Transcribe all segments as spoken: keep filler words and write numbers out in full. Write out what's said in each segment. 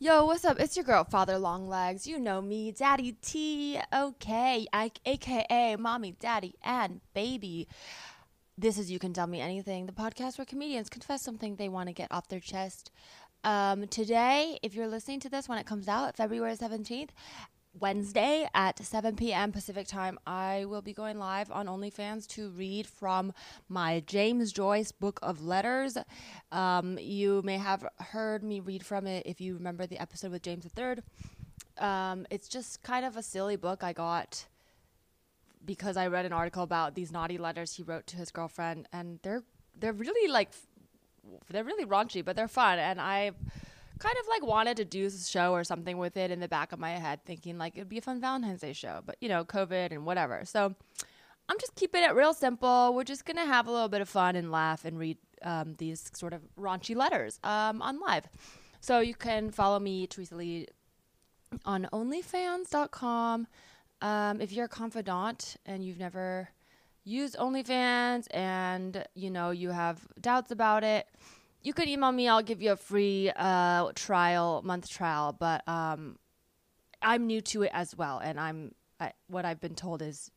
Yo, what's up? It's your girl, Father Longlegs. You know me, Daddy T, okay, I, aka Mommy, Daddy, and Baby. This is You Can Tell Me Anything, the podcast where comedians confess something they want to get off their chest. Um, today, if you're listening to this when it comes out, February seventeenth, Wednesday at seven p.m. Pacific time, I will be going live on OnlyFans to read from my James Joyce book of letters. Um, you may have heard me read from it if you remember the episode with James the third. Um, it's just kind of a silly book I got because I read an article about these naughty letters he wrote to his girlfriend, and they're they're really like they're really raunchy, but they're fun, and I. kind of like wanted to do a show or something with it in the back of my head, thinking like it'd be a fun Valentine's Day show, but you know, COVID and whatever. So I'm just keeping it real simple. We're just going to have a little bit of fun and laugh and read um, these sort of raunchy letters um, on live. So you can follow me, Teresa Lee, on OnlyFans dot com. Um, if you're a confidant and you've never used OnlyFans and you know, you have doubts about it, you can email me. I'll give you a free uh, trial, month trial. But um, I'm new to it as well, and I'm I, what I've been told is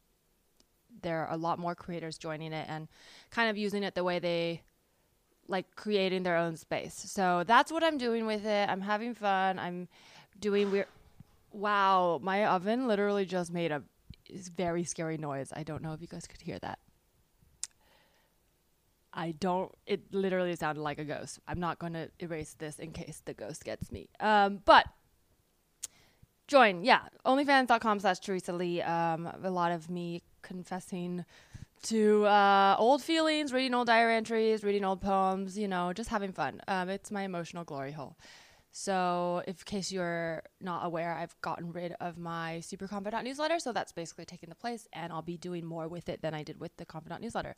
there are a lot more creators joining it and kind of using it the way they like, creating their own space. So that's what I'm doing with it. I'm having fun. I'm doing weird. Wow, my oven literally just made a very scary noise. I don't know if you guys could hear that. I don't, it literally sounded like a ghost. I'm not going to erase this in case the ghost gets me. Um, but join, yeah, OnlyFans dot com slash Teresa Lee. Um, a lot of me confessing to uh, old feelings, reading old diary entries, reading old poems, you know, just having fun. Um, it's my emotional glory hole. So if, in case you're not aware, I've gotten rid of my Super Confident Newsletter. So that's basically taking the place, and I'll be doing more with it than I did with the Confident Newsletter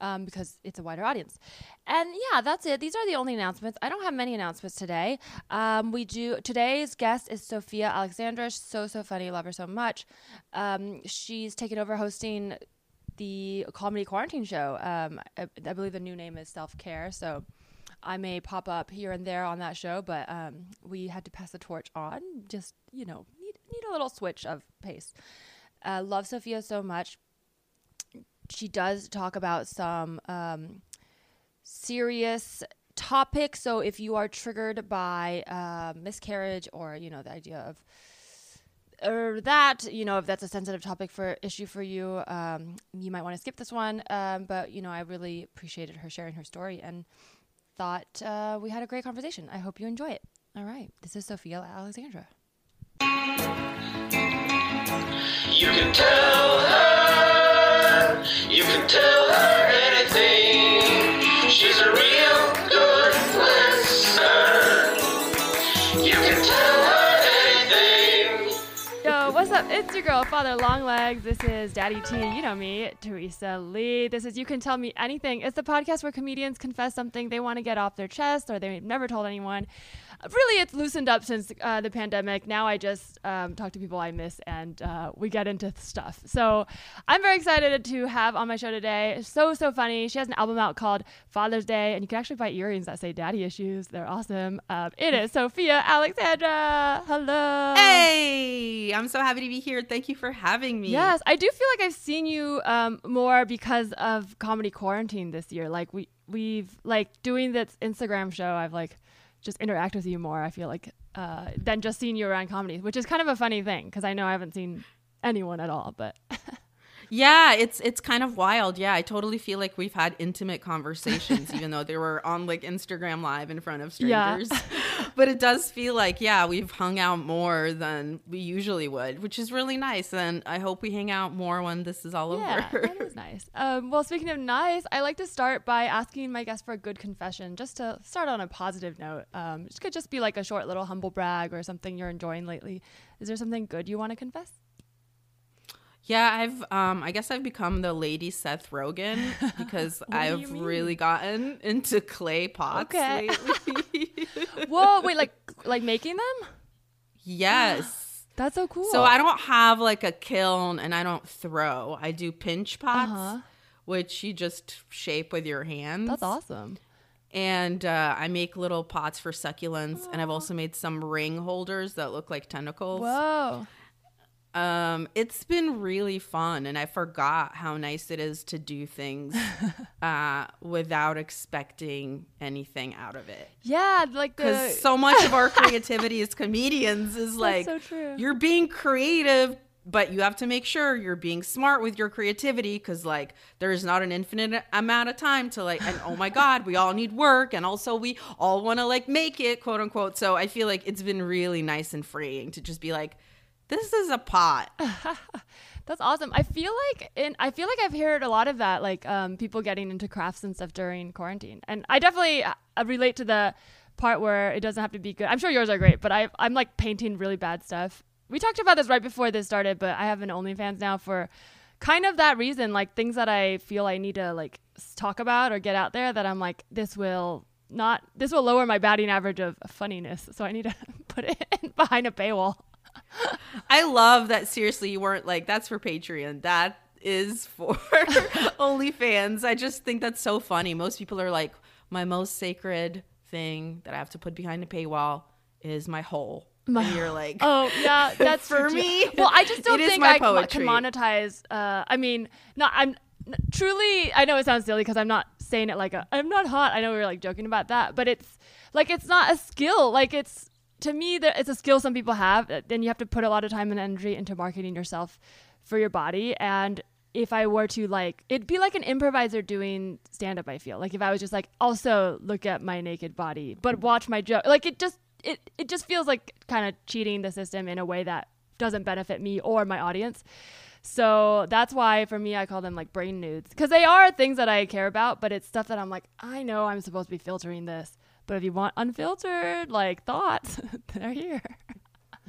um, because it's a wider audience. And yeah, that's it. These are the only announcements. I don't have many announcements today. Um, we do. Today's guest is Sofiya Alexandra. She's so, so funny. Love her so much. Um, she's taken over hosting the Comedy Quarantine show. Um, I, I believe the new name is Self Care. So I may pop up here and there on that show, but um, we had to pass the torch on. Just, you know, need, need a little switch of pace. Uh, love Sofiya so much. She does talk about some um, serious topics. So if you are triggered by uh, miscarriage or, you know, the idea of or that, you know, if that's a sensitive topic for issue for you, um, you might want to skip this one. Um, but, you know, I really appreciated her sharing her story, and thought uh, we had a great conversation. I hope you enjoy it. All right. This is Sofiya Alexandra. You can tell her. You can tell her anything. She's a real good listener. You can tell her anything. Yo, what's up? It's your girl, Father Longlegs. This is Daddy T. You know me, Teresa Lee. This is You Can Tell Me Anything. It's the podcast where comedians confess something they want to get off their chest or they've never told anyone. Really, it's loosened up since uh, the pandemic. Now I just um, talk to people I miss, and uh, we get into stuff. So I'm very excited to have on my show today. So, so funny. She has an album out called Father's Day, and you can actually buy earrings that say Daddy Issues. They're awesome. Uh, it is Sofiya Alexandra. Hello. Hey, I'm so happy to be here. Thank you for having me. Yes, I do feel like I've seen you um, more because of Comedy Quarantine this year. Like we we've like doing this Instagram show. I've like just interact with you more, I feel like, uh, than just seeing you around comedy, which is kind of a funny thing because I know I haven't seen anyone at all. But yeah, it's it's kind of wild. Yeah, I totally feel like we've had intimate conversations, even though they were on like Instagram Live in front of strangers. Yeah. But it does feel like, yeah, we've hung out more than we usually would, which is really nice. And I hope we hang out more when this is all yeah, over. Yeah, that is nice. Um, well, speaking of nice, I like to start by asking my guest for a good confession, just to start on a positive note. Um, it could just be like a short little humble brag or something you're enjoying lately. Is there something good you want to confess? Yeah, I've um, I guess I've become the lady Seth Rogen because I've really gotten into clay pots okay. lately. Whoa, wait, like like making them? Yes. That's so cool. So I don't have like a kiln and I don't throw. I do pinch pots, uh-huh. which you just shape with your hands. That's awesome. And uh, I make little pots for succulents. Aww. And I've also made some ring holders that look like tentacles. Whoa. Um, it's been really fun, and I forgot how nice it is to do things uh, without expecting anything out of it. Yeah, like the because so much of our creativity as comedians is like, that's so true. You're being creative, but you have to make sure you're being smart with your creativity, because like there is not an infinite amount of time to like, and oh my God, we all need work, and also we all want to like make it, quote unquote. So I feel like it's been really nice and freeing to just be like, this is a pot. That's awesome. I feel like in I feel like I've heard a lot of that, like um, people getting into crafts and stuff during quarantine. And I definitely uh, relate to the part where it doesn't have to be good. I'm sure yours are great, but I, I'm like painting really bad stuff. We talked about this right before this started, but I have an OnlyFans now for kind of that reason, like things that I feel I need to like talk about or get out there that I'm like, this will not, this will lower my batting average of funniness. So I need to put it in behind a paywall. I love that. Seriously, you weren't like, that's for Patreon, that is for OnlyFans. I just think that's so funny. Most people are like, my most sacred thing that I have to put behind a paywall is my hole. My and you're like, oh yeah, that's for me. Well, I just don't think I poetry. Can monetize. Uh, I mean, not. I'm truly. I know it sounds silly because I'm not saying it like a, I'm not hot. I know we were like joking about that, but it's like it's not a skill. Like it's. To me, it's a skill some people have. Then you have to put a lot of time and energy into marketing yourself for your body. And if I were to like, it'd be like an improviser doing stand-up, I feel. Like if I was just like, also look at my naked body, but watch my joke. Like it just, it, it just feels like kind of cheating the system in a way that doesn't benefit me or my audience. So that's why for me, I call them like brain nudes. Because they are things that I care about, but it's stuff that I'm like, I know I'm supposed to be filtering this. But if you want unfiltered, like, thoughts, they're here.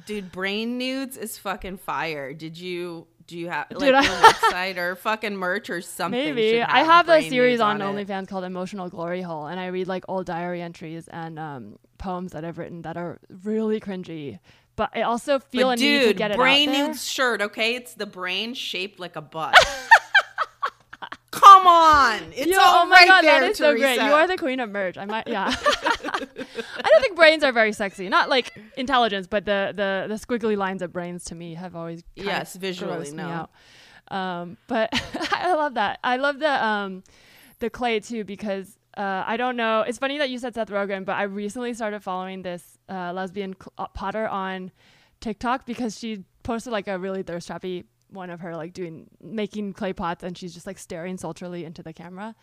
Dude, brain nudes is fucking fire. Did you, do you have, like, a website or fucking merch or something? Maybe. Have I have a series on, on OnlyFans called Emotional Glory Hole, and I read, like, old diary entries and um, poems that I've written that are really cringy. But I also feel but a dude, need to get it out there. Brain nudes shirt, okay? It's the brain shaped like a butt. Come on. It's Yo, all oh my right God, there, that is Teresa. So great. You are the queen of merch. I might, yeah. I don't think brains are very sexy. Not like intelligence, but the the, the squiggly lines of brains to me have always kind yes, of visually, no. Me out. Um, but I love that. I love the um, the clay too, because uh, I don't know. It's funny that you said Seth Rogen, but I recently started following this uh, lesbian cl- potter on TikTok because she posted like a really thirst trappy one of her like doing making clay pots, and she's just like staring sultrily into the camera,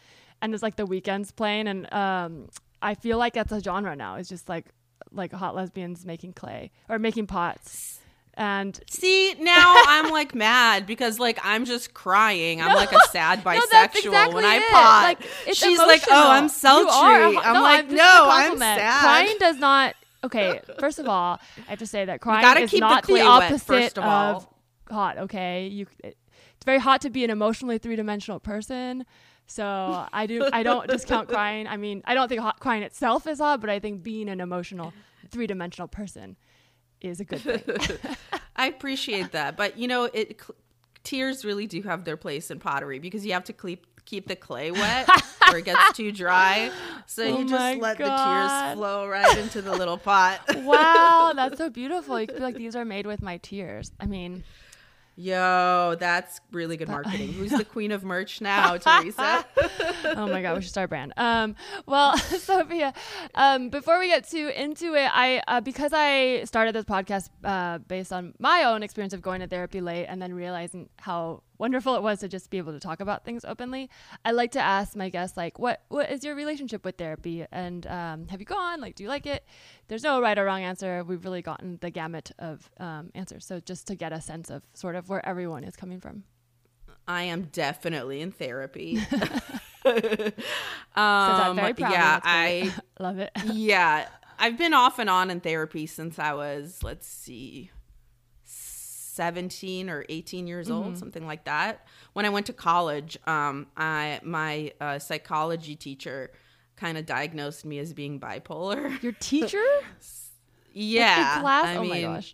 and it's like The Weeknd's playing, and um I feel like that's a genre now. It's just like like hot lesbians making clay or making pots. And see, now I'm like mad because like I'm just crying. I'm no, like a sad bisexual no, that's exactly when I pot. Like, it's she's emotional. Like, oh, I'm sultry. Are, I'm no, like, I'm, no, I'm sad. Crying does not. Okay, first of all, I have to say that crying is keep not the, the opposite wet, first of, all. Of hot. Okay, you it, it's very hot to be an emotionally three-dimensional person, so i do i don't discount crying. I mean, I don't think hot, crying itself is hot, but I think being an emotional three-dimensional person is a good thing. I appreciate that, but you know, it cl- tears really do have their place in pottery because you have to keep keep the clay wet or it gets too dry, so oh you just let God. The tears flow right into the little pot. Wow, that's so beautiful. You feel like these are made with my tears. I mean, yo, that's really good marketing. Who's the queen of merch now, Teresa? Oh my God, we should start a brand. Um, well, Sofiya, um, before we get too into it, I uh, because I started this podcast uh, based on my own experience of going to therapy late and then realizing how wonderful it was to just be able to talk about things openly, I like to ask my guests, like, what what is your relationship with therapy? And um, have you gone? Like, do you like it? There's no right or wrong answer. We've really gotten the gamut of um, answers. So just to get a sense of sort of where everyone is coming from. I am definitely in therapy. um, so I'm very proud yeah, I love it. Yeah, I've been off and on in therapy since I was, let's see, seventeen or eighteen years old, mm-hmm. something like that. When I went to college, um, I my uh, psychology teacher kind of diagnosed me as being bipolar. Your teacher? Yeah. Class? I oh mean, my gosh.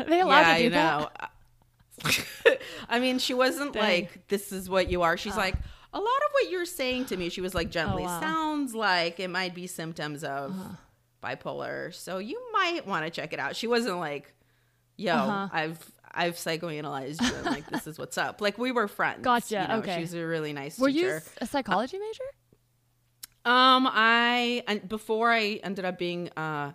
Are they allowed yeah, to do you that? Know. I mean, she wasn't Dang. Like, this is what you are. She's uh. like, a lot of what you're saying to me, she was like gently, oh, wow. sounds like it might be symptoms of uh-huh. bipolar. So you might want to check it out. She wasn't like, yo, uh-huh. I've I've psychoanalyzed you. And, like, this is what's up. Like, we were friends. Gotcha. You know, okay. She's a really nice were teacher. Were you a psychology uh, major? Um, I, and before I ended up being uh,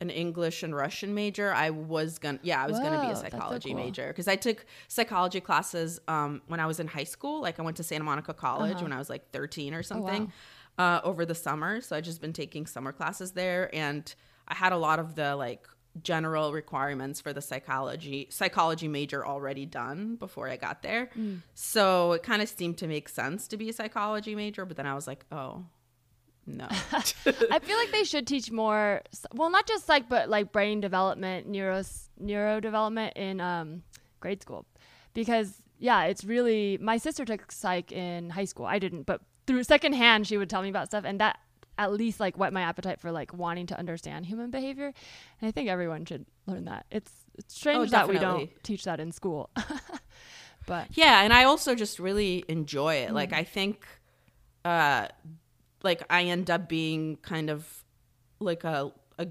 an English and Russian major, I was gonna, yeah, I was Whoa, gonna be a psychology so cool. major. Cause I took psychology classes, um, when I was in high school. Like, I went to Santa Monica College uh-huh. when I was like thirteen or something, oh, wow. uh, over the summer. So I just been taking summer classes there, and I had a lot of the like general requirements for the psychology, psychology major already done before I got there. Mm. So it kind of seemed to make sense to be a psychology major, but then I was like, oh, no. I feel like they should teach more, well, not just like, but like brain development, neuro neurodevelopment in um grade school, because yeah, it's really, my sister took psych in high school. I didn't, but through secondhand she would tell me about stuff, and that at least like whet my appetite for like wanting to understand human behavior. And I think everyone should learn that. It's, it's strange oh, that we don't teach that in school. But yeah, and I also just really enjoy it. Mm-hmm. Like, I think uh like I end up being kind of like a a,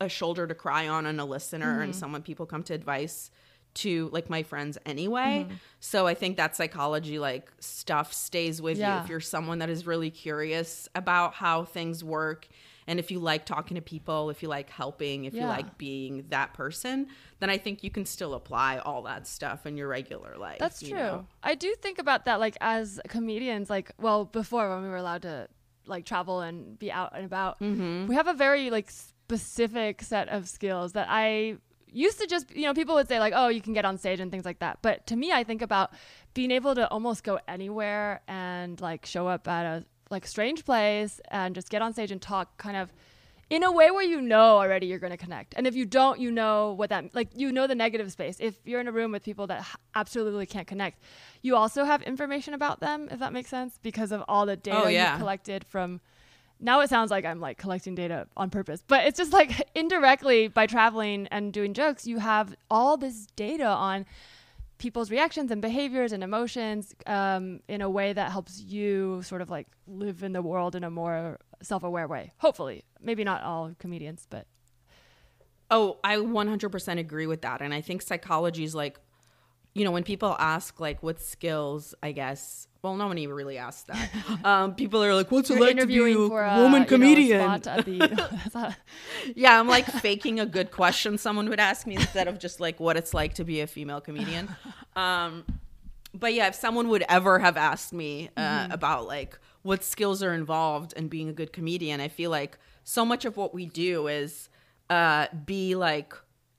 a shoulder to cry on and a listener, mm-hmm. and someone people come to advice to, like my friends anyway. Mm-hmm. So I think that psychology like stuff stays with yeah. you if you're someone that is really curious about how things work, and if you like talking to people, if you like helping, if yeah. you like being that person, then I think you can still apply all that stuff in your regular life. That's true. You know? I do think about that, like as comedians, like, well, before when we were allowed to like travel and be out and about, mm-hmm. we have a very like specific set of skills that I used to just, you know, people would say like, oh, you can get on stage and things like that. But to me, I think about being able to almost go anywhere and like show up at a like strange place and just get on stage and talk kind of in a way where you know already you're going to connect. And if you don't, you know what that, like, you know the negative space. If you're in a room with people that absolutely can't connect, you also have information about them, if that makes sense, because of all the data oh, yeah. you've collected from, now it sounds like I'm like collecting data on purpose, but it's just like indirectly by traveling and doing jokes, you have all this data on people's reactions and behaviors and emotions um, in a way that helps you sort of like live in the world in a more self-aware way. Hopefully, maybe not all comedians, but. Oh, I one hundred percent agree with that. And I think psychology is like, you know, when people ask like what skills, I guess, well, no one even really asks that. Um, people are like, what's it like to be a woman a, comedian? You know, spot at the, yeah, I'm like faking a good question someone would ask me instead of just like what it's like to be a female comedian. Um, but yeah, if someone would ever have asked me uh, mm-hmm. about like what skills are involved in being a good comedian, I feel like so much of what we do is uh, be like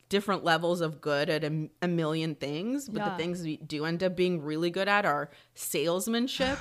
different levels of good at a, a million things, but yeah. the things we do end up being really good at are salesmanship,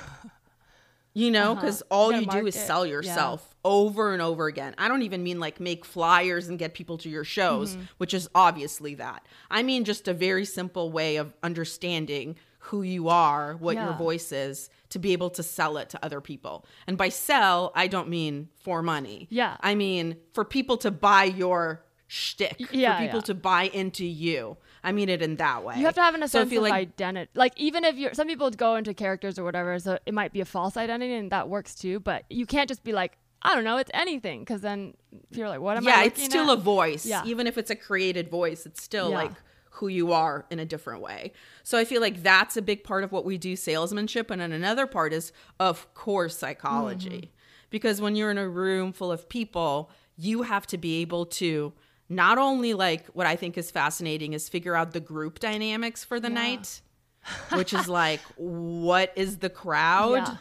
you know, because uh-huh. all you, you do is sell yourself yeah. over and over again. I don't even mean like make flyers and get people to your shows, mm-hmm. which is obviously that. I mean, just a very simple way of understanding who you are, what yeah. your voice is, to be able to sell it to other people. And by sell, I don't mean for money. Yeah. I mean for people to buy your shtick, yeah, for people yeah. to buy into you. I mean it in that way. You have to have an sense so of like, identity. Like, even if you're, some people go into characters or whatever, so it might be a false identity, and that works too. But you can't just be like, I don't know, it's anything, because then you're like, what am yeah, I? Yeah, it's still at? a voice. Yeah. Even if it's a created voice, it's still yeah. like who you are in a different way. So I feel like that's a big part of what we do, salesmanship, and then another part is, of course, psychology, mm-hmm. because when you're in a room full of people, you have to be able to. Not only like what I think is fascinating is figure out the group dynamics for the yeah. night, which is like, what is the crowd yeah.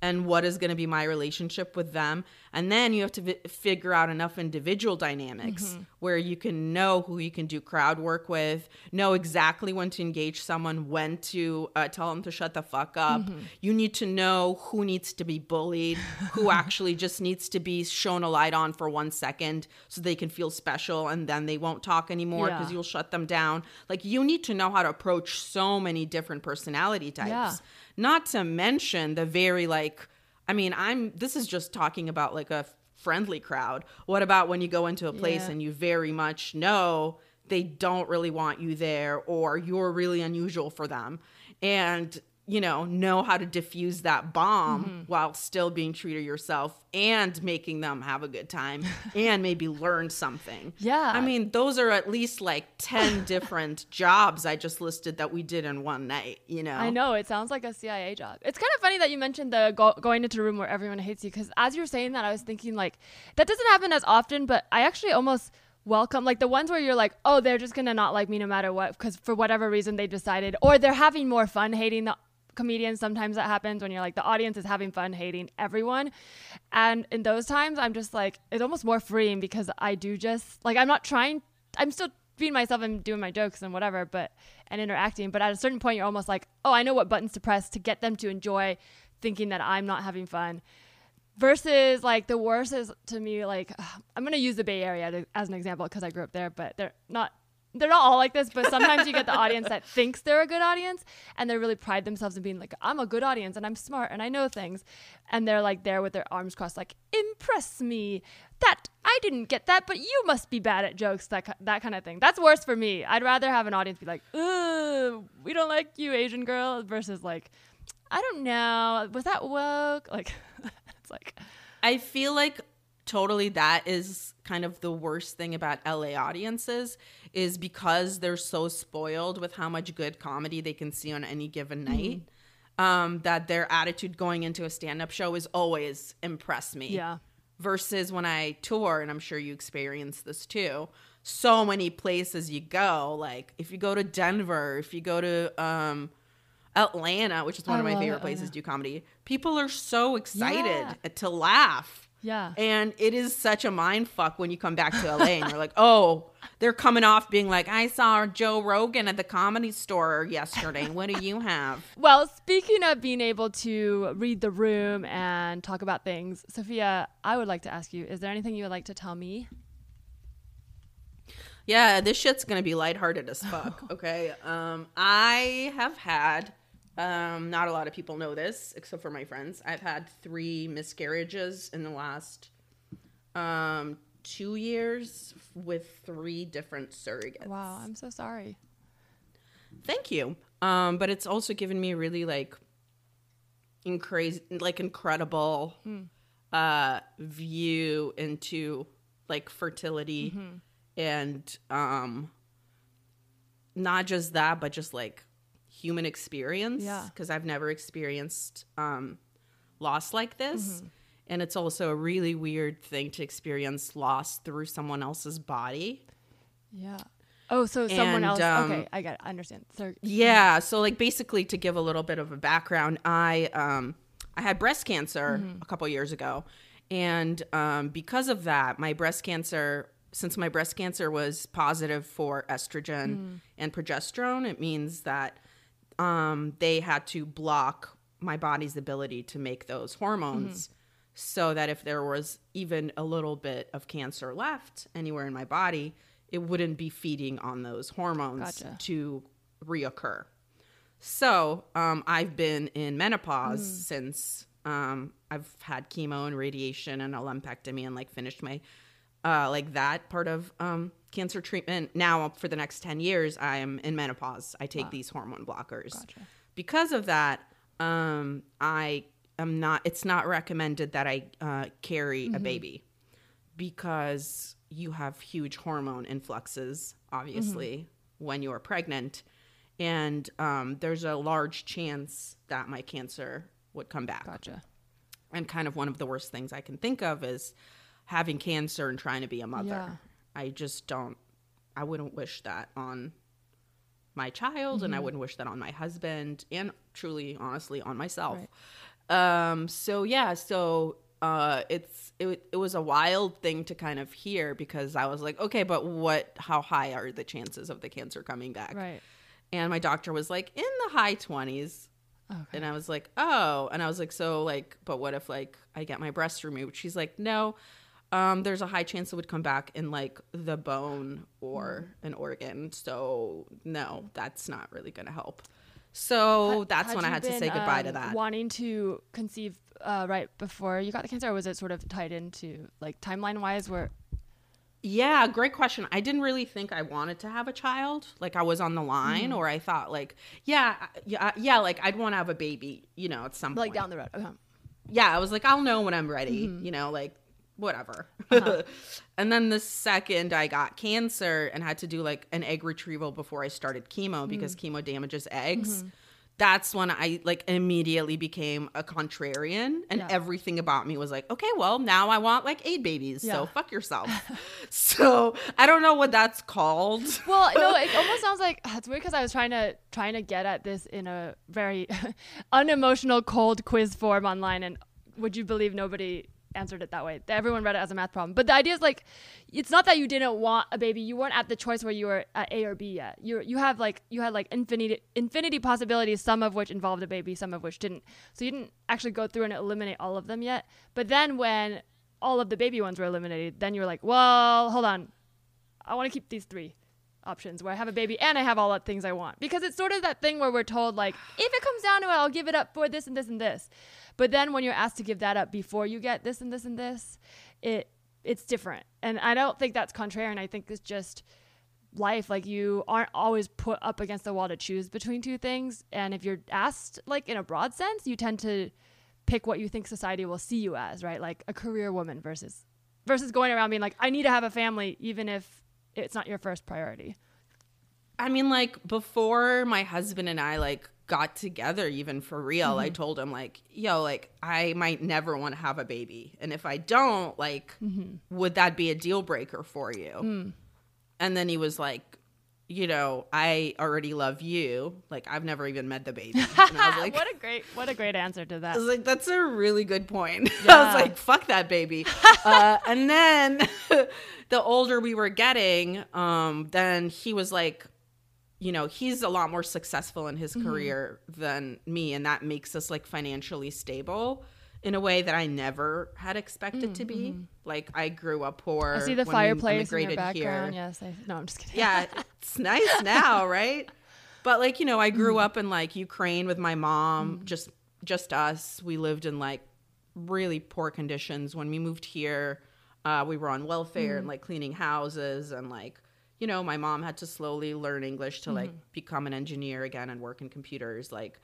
and what is going to be my relationship with them? And then you have to v- figure out enough individual dynamics mm-hmm. where you can know who you can do crowd work with, know exactly when to engage someone, when to uh, tell them to shut the fuck up. Mm-hmm. You need to know who needs to be bullied, who actually just needs to be shown a light on for one second so they can feel special, and then they won't talk anymore because yeah. you'll shut them down. Like, you need to know how to approach so many different personality types. Yeah. Not to mention the very like, I mean, I'm, this is just talking about like a friendly crowd. What about when you go into a place yeah. and you very much know they don't really want you there, or you're really unusual for them? And you know, know how to diffuse that bomb mm-hmm. while still being true to yourself and making them have a good time and maybe learn something. Yeah. I mean, those are at least like ten different jobs I just listed that we did in one night, you know? I know. It sounds like a C I A job. It's kind of funny that you mentioned the go- going into a room where everyone hates you, because as you were saying that, I was thinking like, that doesn't happen as often, but I actually almost... welcome, like the ones where you're like, oh, they're just gonna not like me no matter what, because for whatever reason they decided, or they're having more fun hating the comedians. Sometimes that happens when you're like, the audience is having fun hating everyone. And in those times, I'm just like, it's almost more freeing, because I do just like, I'm not trying, I'm still being myself and doing my jokes and whatever, but and interacting. But at a certain point, you're almost like, oh, I know what buttons to press to get them to enjoy thinking that I'm not having fun. Versus like the worst is to me, like ugh, I'm going to use the Bay Area to, as an example, because I grew up there, but they're not, they're not all like this, but sometimes you get the audience that thinks they're a good audience and they really pride themselves in being like, I'm a good audience and I'm smart and I know things. And they're like there with their arms crossed, like impress me that I didn't get that, but you must be bad at jokes, that, that kind of thing. That's worse for me. I'd rather have an audience be like, ooh, we don't like you, Asian girl, versus like, I don't know. Was that woke? Like, like I feel like totally that is kind of the worst thing about L A audiences, is because they're so spoiled with how much good comedy they can see on any given night, mm-hmm. um, that their attitude going into a stand-up show is always impress me. Yeah. Versus when I tour, and I'm sure you experience this too, so many places you go, like if you go to Denver, if you go to um Atlanta, which is one I of my favorite it. places to do comedy, people are so excited yeah. to laugh. Yeah. And it is such a mind fuck when you come back to L A and you're like, oh, they're coming off being like, I saw Joe Rogan at the Comedy Store yesterday. What do you have? Well, speaking of being able to read the room and talk about things, Sofiya, I would like to ask you, is there anything you would like to tell me? Yeah, this shit's going to be lighthearted as fuck. Okay. Um, I have had... Um, not a lot of people know this, except for my friends. I've had three miscarriages in the last um, two years with three different surrogates. Wow, I'm so sorry. Thank you. Um, but it's also given me really like, incre- like incredible hmm. uh, view into like fertility mm-hmm. and um, not just that, but just like human experience, because yeah. I've never experienced um, loss like this. Mm-hmm. And it's also a really weird thing to experience loss through someone else's body. Yeah. Oh, so and, someone else. Um, okay, I got it. I understand. So, yeah. So like basically to give a little bit of a background, I um, I had breast cancer mm-hmm. a couple years ago. And um, because of that, my breast cancer, since my breast cancer was positive for estrogen mm-hmm. and progesterone, it means that Um, they had to block my body's ability to make those hormones mm-hmm. so that if there was even a little bit of cancer left anywhere in my body, it wouldn't be feeding on those hormones gotcha. to reoccur. So um, I've been in menopause mm. since um, I've had chemo and radiation and a lumpectomy and like finished my uh, like that part of um cancer treatment. Now for the next ten years, I am in menopause. I take wow. these hormone blockers. Gotcha. Because of that, um, I am not, it's not recommended that I uh, carry mm-hmm. a baby, because you have huge hormone influxes, obviously, mm-hmm. when you are pregnant. And um, there's a large chance that my cancer would come back. Gotcha. And kind of one of the worst things I can think of is having cancer and trying to be a mother. Yeah. I just don't, I wouldn't wish that on my child mm-hmm. and I wouldn't wish that on my husband and truly, honestly, on myself. Right. Um, so yeah, so uh, it's, it, it was a wild thing to kind of hear, because I was like, okay, but what, how high are the chances of the cancer coming back? Right. And my doctor was like, in the high twenties. Okay. And I was like, oh, and I was like, so like, but what if like I get my breast removed? She's like, no. Um, there's a high chance it would come back in like the bone or mm. an organ. So no, that's not really going to help. So H- that's when I had been, to say goodbye um, to that. Wanting to conceive uh, right before you got the cancer, or was it sort of tied into like timeline wise where? Yeah, great question. I didn't really think I wanted to have a child. Like, I was on the line, mm. or I thought, like, yeah, yeah, yeah, like, I'd want to have a baby, you know, at some like point. Like, down the road. Okay. Yeah, I was like, I'll know when I'm ready, mm-hmm. you know, like, whatever. Uh-huh. And then the second I got cancer and had to do, like, an egg retrieval before I started chemo, because mm. chemo damages eggs, mm-hmm. that's when I, like, immediately became a contrarian, and yeah. everything about me was like, okay, well, now I want, like, eight babies, yeah. so fuck yourself. So I don't know what that's called. Well, no, it almost sounds like, oh, it's weird, because I was trying to trying to get at this in a very unemotional cold quiz form online, and would you believe nobody answered it that way? Everyone read it as a math problem. But the idea is, like, it's not that you didn't want a baby. You weren't at the choice where you were at A or B yet. You you have like you had like infinity infinity possibilities, some of which involved a baby, some of which didn't. So you didn't actually go through and eliminate all of them yet. But then when all of the baby ones were eliminated, then you were like, well, hold on, I want to keep these three options where I have a baby and I have all the things I want. Because it's sort of that thing where we're told, like, if it comes down to it, I'll give it up for this and this and this. But then when you're asked to give that up before you get this and this and this, it it's different. And I don't think that's contrarian. I think it's just life. Like, you aren't always put up against the wall to choose between two things. And if you're asked, like, in a broad sense, you tend to pick what you think society will see you as, right? Like a career woman versus versus going around being like, I need to have a family, even if it's not your first priority. I mean, like, before my husband and I, like, got together even for real, mm-hmm. I told him, like, yo, like, I might never want to have a baby. And if I don't, like, mm-hmm. would that be a deal breaker for you? Mm. And then he was like, you know, I already love you. Like, I've never even met the baby. And I was like, what a great, what a great answer to that. I was like, that's a really good point. Yeah. I was like, fuck that baby. uh, and then the older we were getting, um, then he was like, you know, he's a lot more successful in his mm-hmm. career than me. And that makes us, like, financially stable in a way that I never had expected mm-hmm. to be. Like, I grew up poor. I see the fireplace in your background. Here. Yes, I, no, I'm just kidding. Yeah, it's nice now, right? But, like, you know, I grew mm-hmm. up in, like, Ukraine with my mom, mm-hmm. just just us. We lived in, like, really poor conditions. When we moved here, uh, we were on welfare mm-hmm. and, like, cleaning houses, and, like, you know, my mom had to slowly learn English to, like, mm-hmm. become an engineer again and work in computers, like.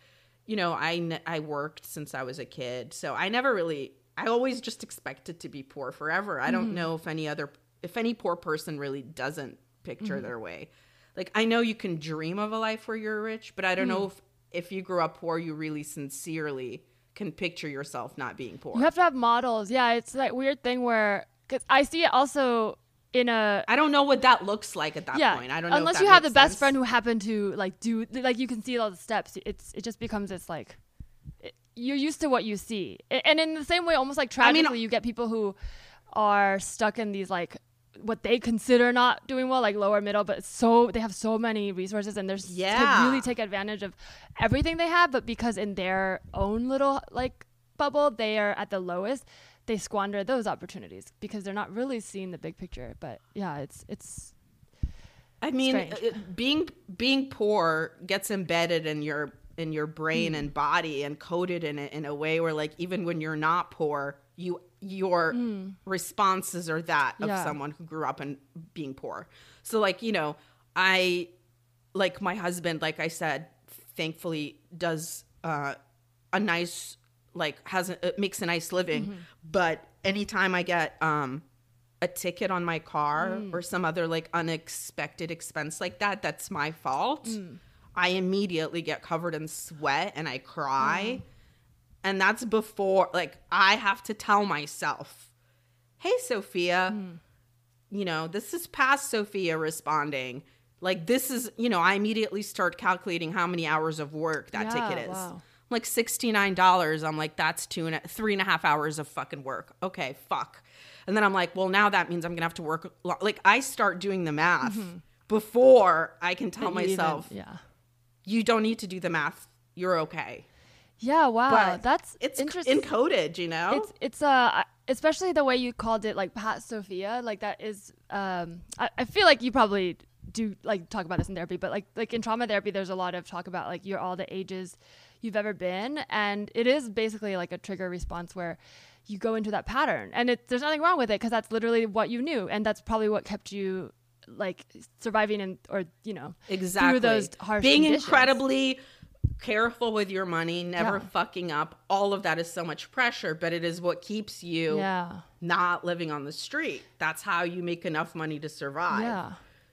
You know, I, n- I worked since I was a kid, so I never really – I always just expected to be poor forever. I don't mm-hmm. know if any other – if any poor person really doesn't picture mm-hmm. their way. Like, I know you can dream of a life where you're rich, but I don't mm-hmm. know if, if you grew up poor, you really sincerely can picture yourself not being poor. You have to have models. Yeah, it's that weird thing where – because I see it also – In a, I don't know what that looks like at that yeah, point. I don't know. Unless if that you have the sense. Best friend who happened to like do like you can see all the steps. It's it just becomes this like it, you're used to what you see, and in the same way, almost like tragically, I mean, you get people who are stuck in these like what they consider not doing well, like lower middle, but it's so they have so many resources and they're yeah. to really take advantage of everything they have, but because in their own little like bubble, they are at the lowest. They squander those opportunities because they're not really seeing the big picture. But yeah, it's it's. I mean, it, being being poor gets embedded in your in your brain mm. and body and coded in it in a way where like even when you're not poor, you your mm. responses are that of yeah. someone who grew up in being poor. So like you know, I like my husband, like I said, thankfully does uh, a nice. Like has a, it makes a nice living, mm-hmm. but anytime I get um, a ticket on my car mm. or some other like unexpected expense like that, that's my fault. Mm. I immediately get covered in sweat and I cry, mm. and that's before like I have to tell myself, "Hey, Sofiya, mm. you know this is past Sofiya responding. Like this is you know I immediately start calculating how many hours of work that yeah, ticket is." Wow. Like sixty-nine dollars. I'm like, that's two and a, three and a half hours of fucking work. Okay, fuck. And then I'm like, well, now that means I'm gonna have to work. Lo-. Like, I start doing the math mm-hmm. before I can tell and myself, even, yeah, you don't need to do the math. You're okay. Yeah. Wow. But that's it's interesting. Encoded. You know, it's it's uh especially the way you called it, like past Sofiya. Like that is um. I, I feel like you probably do like talk about this in therapy, but like like in trauma therapy, there's a lot of talk about like you're all the ages you've ever been, and it is basically like a trigger response where you go into that pattern. And it, there's nothing wrong with it, because that's literally what you knew. And that's probably what kept you like surviving and, or, you know, exactly through those harsh being conditions. Incredibly careful with your money, never yeah. fucking up. All of that is so much pressure, but it is what keeps you yeah. not living on the street. That's how you make enough money to survive. Yeah.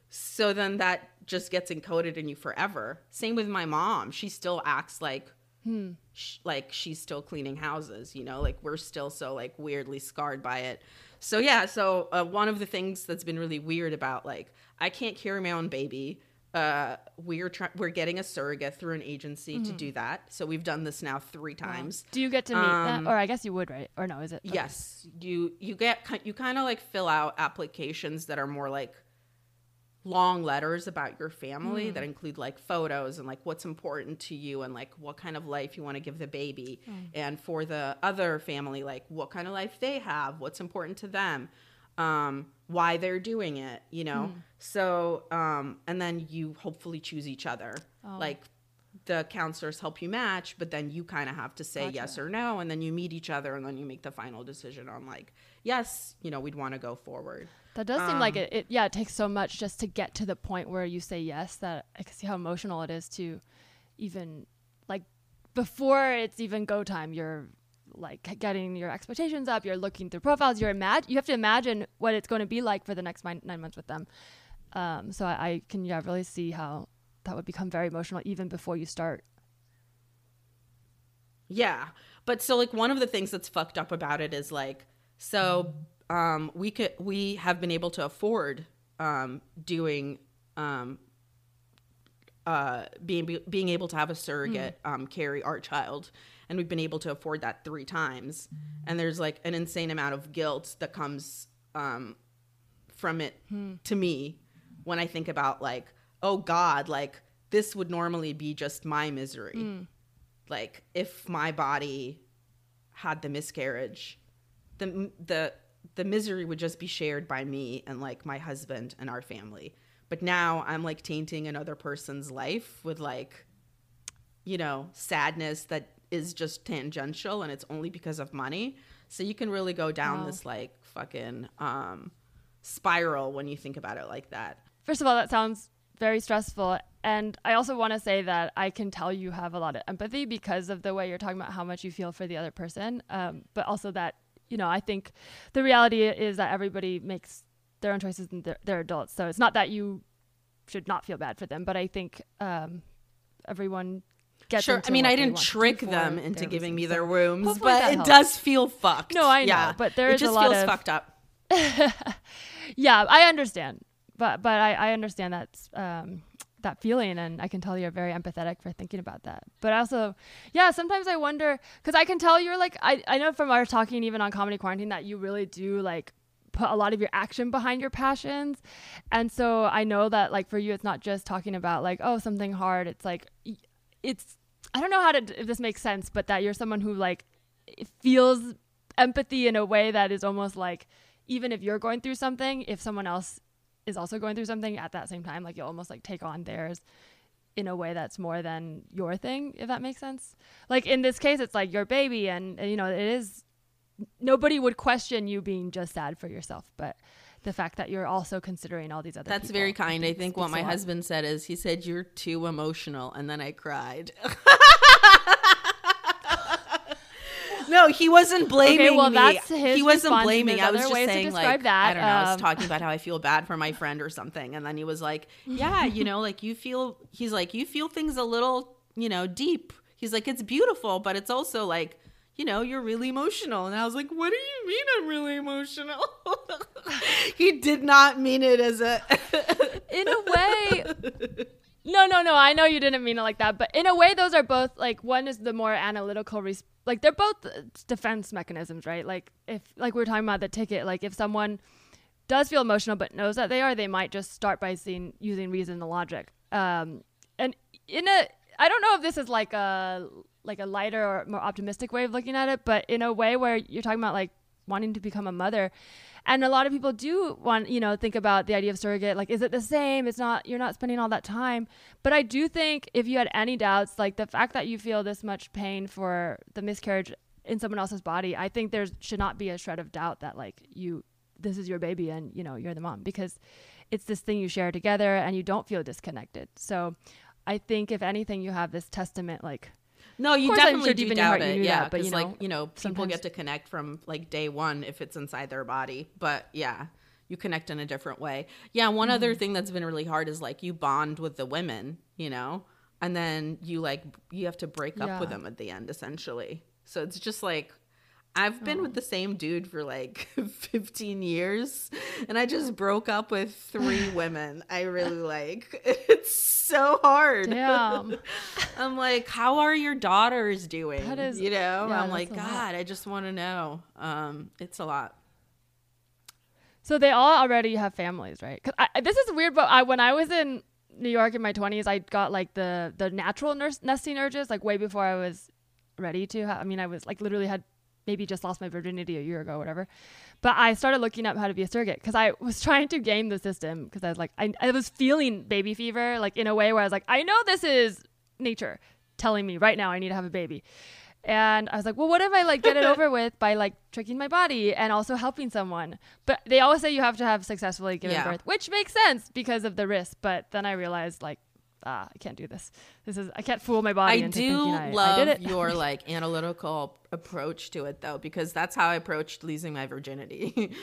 So then that just gets encoded in you forever. Same with my mom. She still acts like hmm. sh- like she's still cleaning houses, you know, like we're still so like weirdly scarred by it. So yeah, so uh, one of the things that's been really weird about, like, I can't carry my own baby. Uh, we're try- we're getting a surrogate through an agency mm-hmm. to do that. So we've done this now three times. Do you get to meet um, that? Or I guess you would, right? Or no, is it? Like- yes. You you get you kind of like fill out applications that are more like long letters about your family mm. that include like photos and like what's important to you and like what kind of life you want to give the baby mm. and for the other family, like what kind of life they have, what's important to them, um why they're doing it, you know. mm. So um and then you hopefully choose each other. oh. Like the counselors help you match, but then you kind of have to say gotcha. yes or no, and then you meet each other and then you make the final decision on like, yes, you know, we'd want to go forward. That does um, seem like it, it, yeah, it takes so much just to get to the point where you say yes, that I can see how emotional it is to even, like, before it's even go time, you're, like, getting your expectations up, you're looking through profiles, you're imag- you have to imagine what it's going to be like for the next nine, nine months with them. Um, so I, I can, yeah, really see how that would become very emotional even before you start. Yeah, but so, like, one of the things that's fucked up about it is, like, so... Um, we could, we have been able to afford um, doing um, uh, being being able to have a surrogate mm. um, carry our child, and we've been able to afford that three times. Mm. And there's like an insane amount of guilt that comes um, from it mm. to me when I think about like, oh God, like this would normally be just my misery, mm. like if my body had the miscarriage, the the the misery would just be shared by me and like my husband and our family. But now I'm like tainting another person's life with like, you know, sadness that is just tangential and it's only because of money. So you can really go down wow. this like fucking um, spiral when you think about it like that. First of all, that sounds very stressful. And I also want to say that I can tell you have a lot of empathy because of the way you're talking about how much you feel for the other person. Um, but also that, you know, I think the reality is that everybody makes their own choices and they're, they're adults. So it's not that you should not feel bad for them, but I think um, everyone gets sure. I mean, I didn't trick them into giving reasons. me their rooms, so but it does feel fucked. No, I know, yeah. but there is a lot of... It just feels fucked up. Yeah, I understand. But but I, I understand that, um, that feeling, and I can tell you're very empathetic for thinking about that. But also, yeah, sometimes I wonder, because I can tell you're like, I, I know from our talking even on Comedy Quarantine that you really do like put a lot of your action behind your passions. And so I know that like for you, it's not just talking about like, oh, something hard. It's like, it's, I don't know how to, if this makes sense, but that you're someone who like feels empathy in a way that is almost like, even if you're going through something, if someone else is also going through something at that same time, like you'll almost like take on theirs in a way that's more than your thing, if that makes sense. Like in this case, it's like your baby, and, and you know, it is, nobody would question you being just sad for yourself, but the fact that you're also considering all these other that's people, very kind. I think, I think what my husband said is, he said, "You're too emotional," and then I cried. No, he wasn't blaming okay, well, me. That's his he wasn't blaming. I was just saying, like, that. I don't know. Um, I was talking about how I feel bad for my friend or something, and then he was like, "Yeah, you know, like you feel." He's like, "You feel things a little, you know, deep." He's like, "It's beautiful, but it's also like, you know, you're really emotional." And I was like, "What do you mean I'm really emotional?" He did not mean it as a in a way. No, no, no. I know you didn't mean it like that, but in a way, those are both like, one is the more analytical response. Like they're both defense mechanisms, right? Like if, like we were talking about the ticket, like if someone does feel emotional but knows that they are, they might just start by seeing, using reason and logic. Um, and in a, I don't know if this is like a like a lighter or more optimistic way of looking at it, but in a way where you're talking about like wanting to become a mother, and a lot of people do want, you know, think about the idea of surrogate. Like, is it the same? It's not. You're not spending all that time. But I do think if you had any doubts, like the fact that you feel this much pain for the miscarriage in someone else's body, I think there should not be a shred of doubt that like you, this is your baby and you know, you're the mom, because it's this thing you share together and you don't feel disconnected. So I think if anything, you have this testament, like, no, you definitely sure do doubt it. Yeah. That, but you know, like, you know, people sometimes get to connect from like day one if it's inside their body, but yeah, you connect in a different way. Yeah. One mm-hmm. other thing that's been really hard is like you bond with the women, you know, and then you like, you have to break yeah. up with them at the end, essentially. So it's just like, I've been oh. with the same dude for like fifteen years and I just broke up with three women I really like. It's so hard. Damn. I'm like, how are your daughters doing? That is, you know, yeah, I'm like, God, lot. I just want to know. Um, it's a lot. So they all already have families, right? 'Cause I, this is weird, but I, when I was in New York in my twenties, I got like the, the natural nurse, nesting urges, like way before I was ready to have, I mean, I was like literally had maybe just lost my virginity a year ago or whatever. But I started looking up how to be a surrogate because I was trying to game the system because I was like, I, I was feeling baby fever, like in a way where I was like, I know this is nature telling me right now I need to have a baby. And I was like, well, what if I like get it over with by like tricking my body and also helping someone? But they always say you have to have successfully given yeah. birth, which makes sense because of the risk. But then I realized like, ah, I can't do this. This is, I can't fool my body. I into do I, love I did it. Your like analytical approach to it though, because that's how I approached losing my virginity.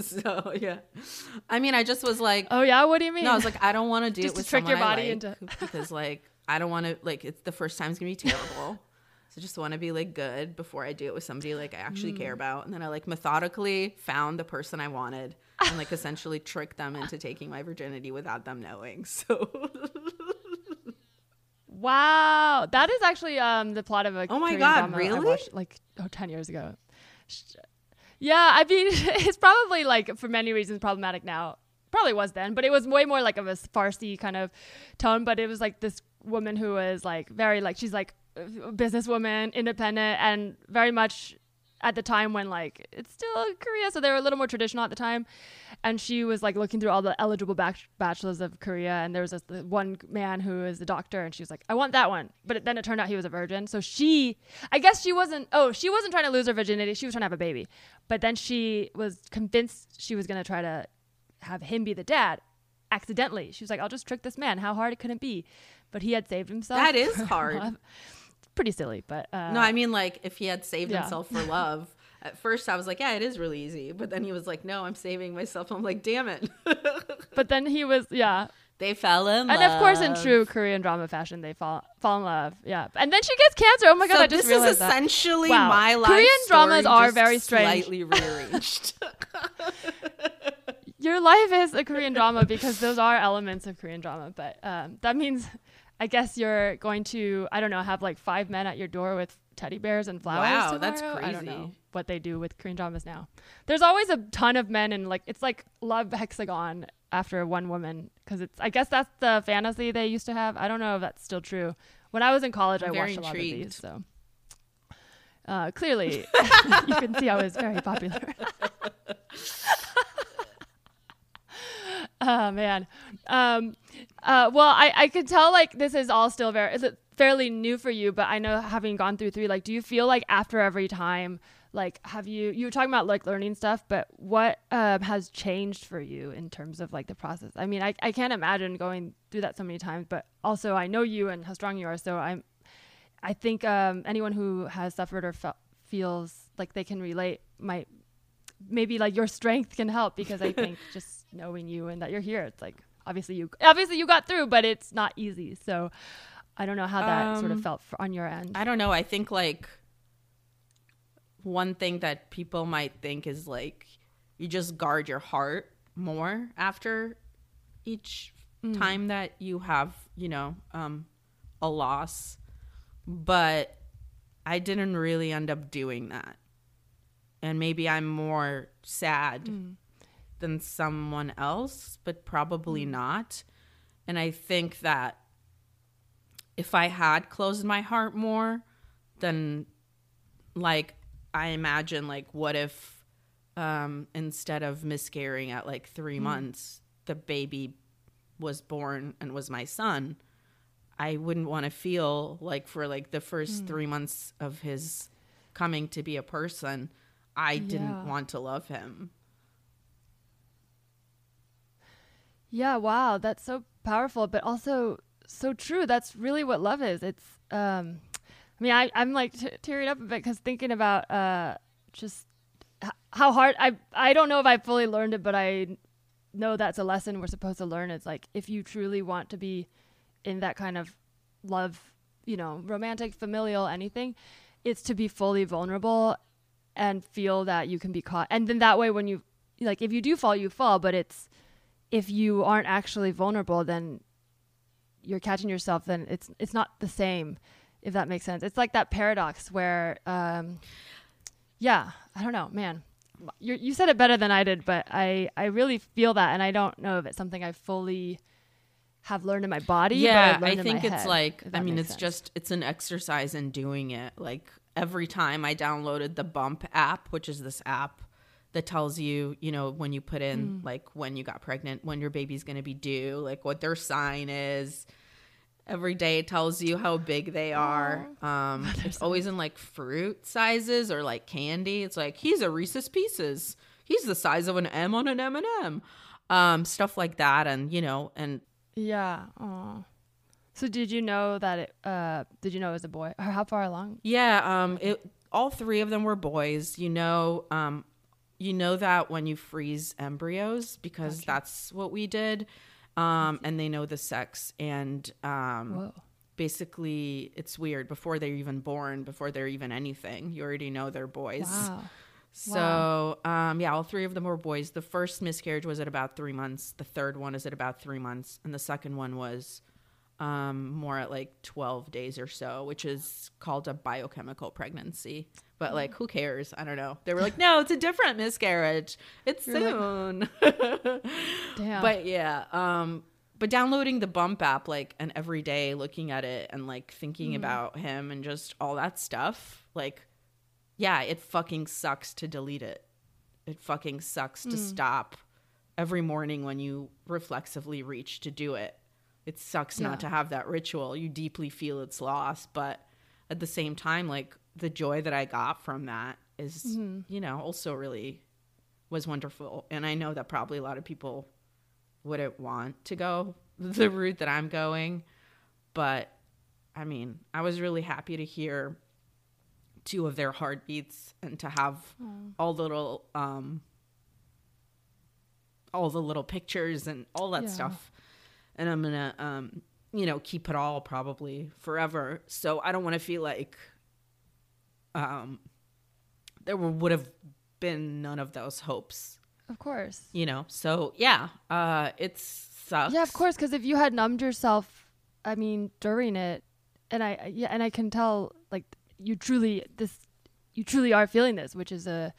So yeah, I mean, I just was like, oh yeah, what do you mean? No, I was like, I don't want to do just it with to trick someone your body like, into because like I don't want to like it's the first time's gonna be terrible. So just want to be like good before I do it with somebody like I actually mm. care about. And then I like methodically found the person I wanted and like essentially tricked them into taking my virginity without them knowing. So. Wow, that is actually um the plot of a oh my Korean god drama really I watched, like oh, ten years ago. Yeah, I mean it's probably like for many reasons problematic now. Probably was then, but it was way more like of a Farsi kind of tone. But it was like this woman who was like very like she's like a businesswoman, independent, and very much at the time when like it's still Korea, so they were a little more traditional at the time. And she was like looking through all the eligible bach- bachelors of Korea, and there was this one man who is a doctor, and she was like, I want that one. But it, then it turned out he was a virgin, so she I guess she wasn't oh she wasn't trying to lose her virginity, she was trying to have a baby. But then she was convinced she was going to try to have him be the dad accidentally. She was like, I'll just trick this man, how hard could it be? But he had saved himself. That is hard. Pretty silly, but uh, no, I mean like if he had saved yeah. himself for love. At first I was like, yeah, it is really easy, but then he was like, no, I'm saving myself. I'm like, damn it. But then he was yeah they fell in and love, and of course in true Korean drama fashion they fall fall in love. Yeah, and then she gets cancer. Oh my god, so I just this realized is essentially that. Wow. My life Korean dramas are very strange, slightly rearranged. Your life is a Korean drama because those are elements of Korean drama, but um that means I guess you're going to, I don't know, have like five men at your door with teddy bears and flowers. Wow, tomorrow? That's crazy. I don't know what they do with Korean dramas now. There's always a ton of men, and like it's like Love Hexagon after one woman, because it's. I guess that's the fantasy they used to have. I don't know if that's still true. When I was in college, I'm I watched a lot intrigued. Of these. So uh, clearly, you can see I was very popular. Oh man. Um, uh, well, I, I could tell like this is all still very fairly new for you, but I know having gone through three, like, do you feel like after every time, like, have you, you were talking about like learning stuff, but what um, has changed for you in terms of like the process? I mean, I, I can't imagine going through that so many times, but also I know you and how strong you are. So I'm, I think um, anyone who has suffered or fe- feels like they can relate might maybe like your strength can help, because I think just knowing you and that you're here, it's like obviously you obviously you got through, but it's not easy. So I don't know how that um, sort of felt for, on your end. I don't know. I think like one thing that people might think is like you just guard your heart more after each mm. time that you have, you know, um a loss, but I didn't really end up doing that, and maybe I'm more sad mm. than someone else, but probably not. And I think that if I had closed my heart more, then like I imagine like what if um instead of miscarrying at like three mm-hmm. months, the baby was born and was my son. I wouldn't want to feel like for like the first mm-hmm. three months of his coming to be a person, I yeah. didn't want to love him. Yeah, wow, that's so powerful, but also so true. That's really what love is. It's, um, I mean, I, I'm like t- tearing up a bit because thinking about uh, just h- how hard, I I don't know if I fully learned it, but I know that's a lesson we're supposed to learn. It's like, if you truly want to be in that kind of love, you know, romantic, familial, anything, it's to be fully vulnerable and feel that you can be caught. And then that way, when you, like, if you do fall, you fall, but it's, if you aren't actually vulnerable, then you're catching yourself, then it's it's not the same, if that makes sense. It's like that paradox where, um, yeah, I don't know, man. You you said it better than I did, but I, I really feel that, and I don't know if it's something I fully have learned in my body. Yeah, but I, I think it's head, like, I mean, it's sense. just, it's an exercise in doing it. Like, every time I downloaded the Bump app, which is this app that tells you, you know, when you put in mm. like when you got pregnant, when your baby's going to be due, like what their sign is. Every day it tells you how big they are. Um, it's always in like fruit sizes or like candy. It's like, he's a Reese's Pieces. He's the size of an M on an M and M. Um, stuff like that. And, you know, and. Yeah. Aww. So did you know that it, uh, did you know it was a boy? Or how far along? Yeah. Um, it, all three of them were boys, you know. Um, You know that when you freeze embryos, because okay. that's what we did. Um, and they know the sex. And um, basically, it's weird. Before they're even born, before they're even anything, you already know they're boys. Wow. So, wow. Um, yeah, all three of them were boys. The first miscarriage was at about three months. The third one is at about three months. And the second one was um, more at like twelve days or so, which is called a biochemical pregnancy. But, like, who cares? I don't know. They were like, no, it's a different miscarriage. It's You're soon. Like, damn. But, yeah. Um, but downloading the Bump app, like, and every day looking at it and, like, thinking mm. about him and just all that stuff, like, yeah, it fucking sucks to delete it. It fucking sucks mm. to stop every morning when you reflexively reach to do it. It sucks yeah. not to have that ritual. You deeply feel its loss. But at the same time, like, the joy that I got from that is, mm-hmm. you know, also really was wonderful. And I know that probably a lot of people wouldn't want to go the route that I'm going. But, I mean, I was really happy to hear two of their heartbeats and to have Aww. all the little, um, all the little pictures and all that yeah. stuff. And I'm going to, um, you know, keep it all probably forever. So I don't want to feel like, Um, there would have been none of those hopes. Of course. You know, so yeah, uh, it sucks. Yeah, of course, because if you had numbed yourself, I mean, during it, and I, yeah, and I can tell, like, you truly, this, you truly are feeling this, which is a,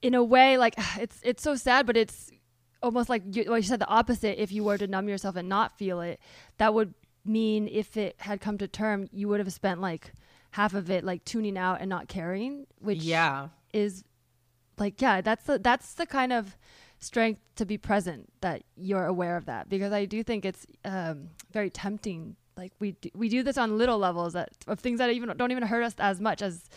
in a way, like, it's, it's so sad, but it's almost like you, well, you said the opposite. If you were to numb yourself and not feel it, that would mean if it had come to term, you would have spent like half of it like tuning out and not caring, which yeah. is like, yeah, that's the, that's the kind of strength to be present, that you're aware of that, because I do think it's um, very tempting. Like we do, we do this on little levels that, of things that even don't even hurt us as much as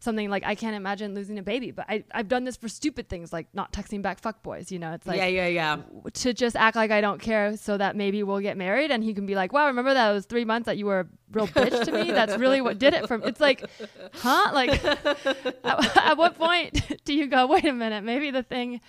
something like, I can't imagine losing a baby, but I, I've done this for stupid things like not texting back fuck boys, you know, it's like, yeah, yeah, yeah. to just act like I don't care so that maybe we'll get married and he can be like, wow, remember that it was three months that you were a real bitch to me? That's really what did it for me. It's like, huh? Like at, at what point do you go, wait a minute, maybe the thing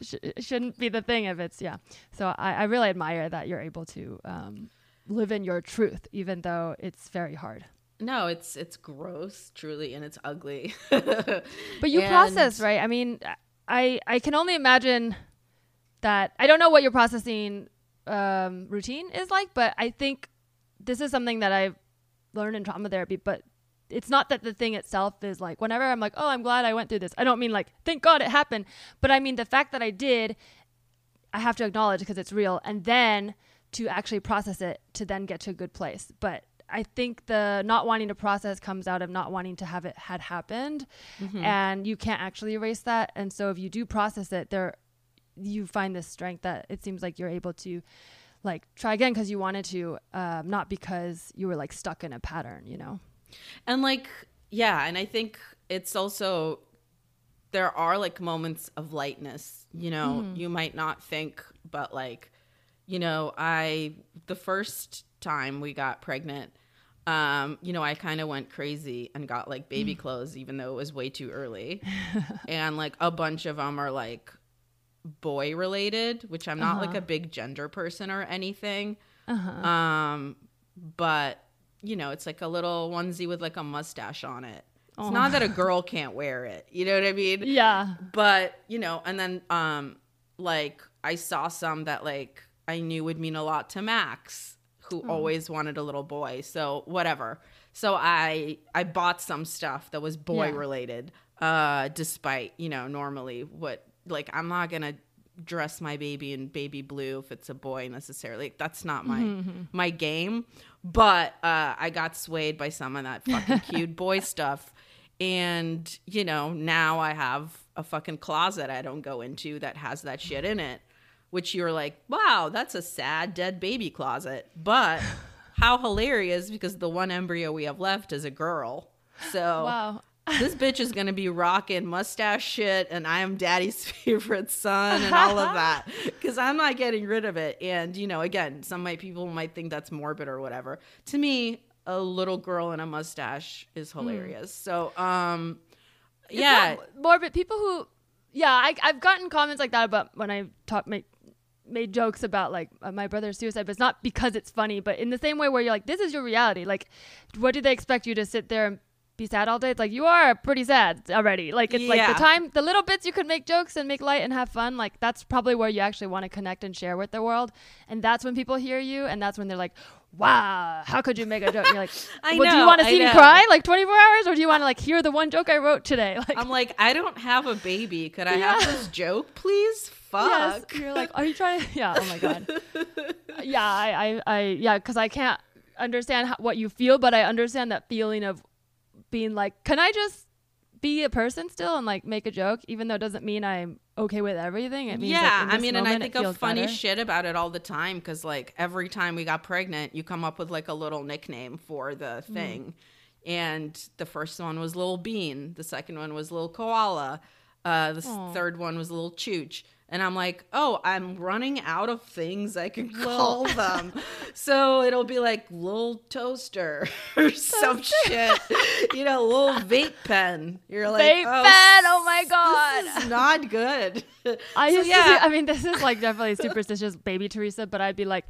sh- shouldn't be the thing if it's, yeah. So I, I really admire that you're able to um, live in your truth, even though it's very hard. No, it's it's gross, truly, and it's ugly. But you and process, right? I mean, I I can only imagine that. I don't know what your processing um, routine is like, but I think this is something that I've learned in trauma therapy. But it's not that the thing itself is like, whenever I'm like, oh, I'm glad I went through this. I don't mean like, thank God it happened. But I mean, the fact that I did, I have to acknowledge because it's real. And then to actually process it to then get to a good place. But I think the not wanting to process comes out of not wanting to have it had happened, mm-hmm. and you can't actually erase that. And so if you do process it there, you find this strength that it seems like you're able to like try again because you wanted to, um, not because you were like stuck in a pattern, you know? And like, yeah. And I think it's also, there are like moments of lightness, you know, mm. you might not think, but like, you know, I, the first time we got pregnant, um, you know, I kind of went crazy and got like baby mm. clothes, even though it was way too early. And like a bunch of them are like boy related, which I'm not uh-huh. like a big gender person or anything. Uh-huh. Um, but you know, it's like a little onesie with like a mustache on it. It's oh. not that a girl can't wear it. You know what I mean? Yeah. But, you know, and then um, like I saw some that like I knew would mean a lot to Max, who oh. always wanted a little boy. So whatever. So I I bought some stuff that was boy yeah. related, uh, despite, you know, normally what, like, I'm not going to dress my baby in baby blue if it's a boy necessarily. That's not my mm-hmm. my game. But uh, I got swayed by some of that fucking cute boy stuff. And, you know, now I have a fucking closet I don't go into that has that shit in it, which you're like, wow, that's a sad dead baby closet. But how hilarious, because the one embryo we have left is a girl. So wow. this bitch is going to be rocking mustache shit and I am daddy's favorite son and all of that, because I'm not getting rid of it. And, you know, again, some might, people might think that's morbid or whatever. To me, a little girl in a mustache is hilarious. Mm. So, um, yeah. Morbid people who, yeah, I, I've gotten comments like that about when I talk, make, made jokes about like uh, my brother's suicide, but it's not because it's funny, but in the same way where you're like, this is your reality. Like, what do they expect you to sit there and be sad all day? It's like, you are pretty sad already. Like, it's yeah. like the time, the little bits you can make jokes and make light and have fun, like that's probably where you actually want to connect and share with the world. And that's when people hear you, and that's when they're like, wow, how could you make a joke? And you're like, I well, know, do you want to see me cry like twenty-four hours, or do you want to like hear the one joke I wrote today? Like, I'm like, I don't have a baby, could I yeah. have this joke please? Fuck yes. You're like, are you trying to? Yeah, oh my god. Yeah, I, I I yeah, because I can't understand how, what you feel, but I understand that feeling of being like, can I just be a person still and like make a joke, even though it doesn't mean I'm okay with everything? It means yeah, like I mean, and I think of funny better. shit about it all the time, because like every time we got pregnant, you come up with like a little nickname for the thing. Mm. And the first one was Lil Bean, the second one was Lil Koala, uh, the Aww. third one was Lil Chooch. And I'm like, oh, I'm running out of things I can call them. So it'll be like Lil Toaster or some shit. You know, Lil Vape Pen. You're like, Vape oh, Pen, oh my God. This is not good. I so, used yeah. to do, I mean, this is like definitely superstitious baby Teresa, but I'd be like,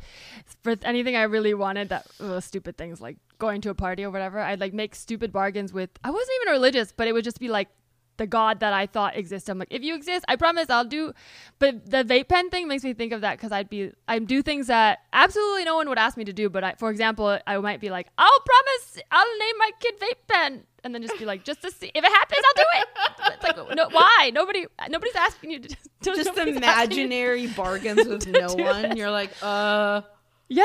for anything I really wanted, that oh, stupid things like going to a party or whatever, I'd like make stupid bargains with, I wasn't even religious, but it would just be like, the God that I thought existed. I'm like, if you exist, I promise I'll do. But the vape pen thing makes me think of that, because I'd be, I do things that absolutely no one would ask me to do. But I, for example, I might be like, I'll promise I'll name my kid Vape Pen, and then just be like, just to see if it happens, I'll do it. It's like, no, why? Nobody, nobody's asking you to just, just imaginary bargains with no one. That. You're like, uh, yeah.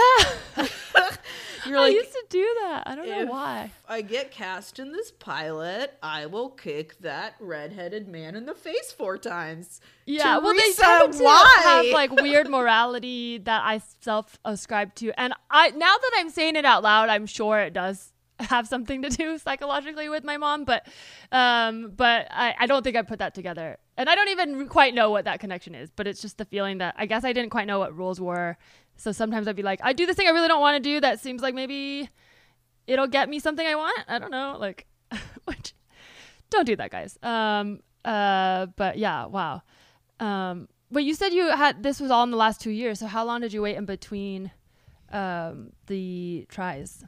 You're like, I used to do that. I don't know why. I get cast in this pilot, I will kick that redheaded man in the face four times. Yeah, Teresa, well, they tend to have like weird morality that I self-ascribe to, and I now that I'm saying it out loud, I'm sure it does have something to do psychologically with my mom, but um, but I, I don't think I put that together, and I don't even quite know what that connection is. But it's just the feeling that I guess I didn't quite know what rules were. So sometimes I'd be like, I do this thing I really don't want to do that seems like maybe it'll get me something I want. I don't know. Like, which, don't do that, guys. Um, uh, but yeah, wow. Um, but you said you had, this was all in the last two years. So how long did you wait in between um, the tries?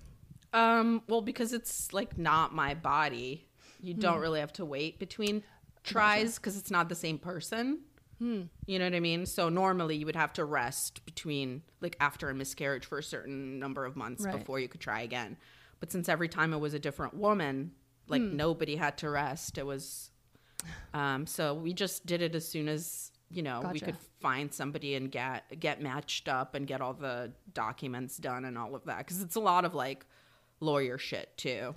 Um, well, because it's like not my body. You mm. don't really have to wait between tries because it's not the same person. Hmm. You know what I mean? So normally you would have to rest between, like after a miscarriage for a certain number of months right. before you could try again. But since every time it was a different woman, like hmm. nobody had to rest. It was, um, so we just did it as soon as, you know, gotcha. we could find somebody and get, get matched up and get all the documents done and all of that. Cause it's a lot of like lawyer shit too.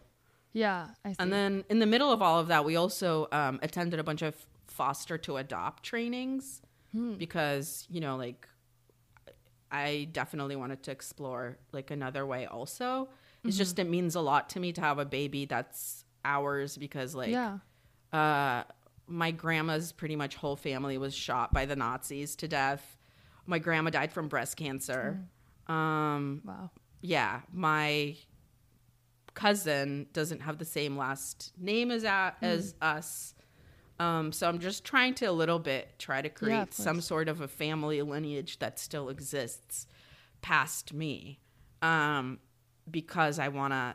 Yeah. I see. And then in the middle of all of that, we also, um, attended a bunch of foster to adopt trainings hmm. because, you know, like I definitely wanted to explore like another way also. It's mm-hmm. just, it means a lot to me to have a baby that's ours, because like yeah. Uh, my grandma's pretty much whole family was shot by the Nazis to death. My grandma died from breast cancer. Mm. Um, wow. Yeah. My cousin doesn't have the same last name as, a, as mm. us. Um, so I'm just trying to a little bit try to create yeah, some sort of a family lineage that still exists past me. Um, because I want to,